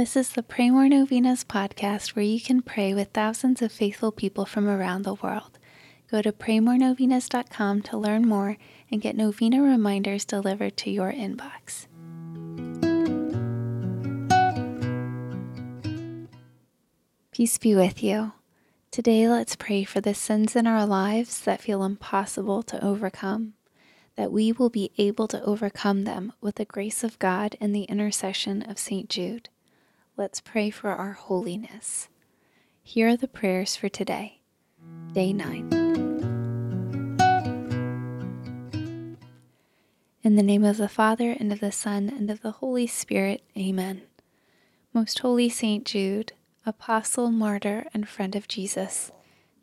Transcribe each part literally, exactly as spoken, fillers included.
This is the Pray More Novenas podcast, where you can pray with thousands of faithful people from around the world. Go to pray more novenas dot com to learn more and get novena reminders delivered to your inbox. Peace be with you. Today, let's pray for the sins in our lives that feel impossible to overcome, that we will be able to overcome them with the grace of God and the intercession of Saint Jude. Let's pray for our holiness. Here are the prayers for today, day nine. In the name of the Father, and of the Son, and of the Holy Spirit, amen. Most holy Saint Jude, Apostle, martyr, and friend of Jesus,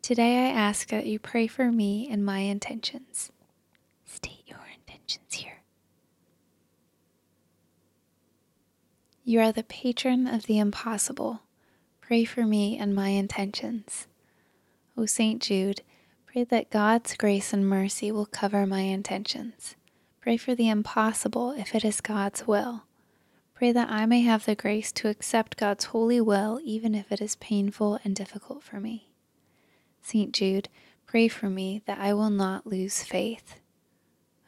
today I ask that you pray for me and my intentions. State your intentions here. You are the patron of the impossible. Pray for me and my intentions. O Saint Jude, pray that God's grace and mercy will cover my intentions. Pray for the impossible if it is God's will. Pray that I may have the grace to accept God's holy will, even if it is painful and difficult for me. Saint Jude, pray for me that I will not lose faith.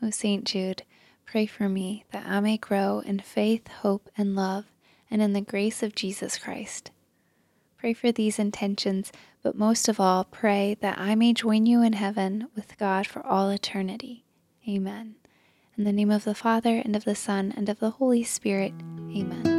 O Saint Jude, pray for me that I may grow in faith, hope, and love, and in the grace of Jesus Christ. Pray for these intentions, but most of all, pray that I may join you in heaven with God for all eternity. Amen. In the name of the Father, and of the Son, and of the Holy Spirit, amen.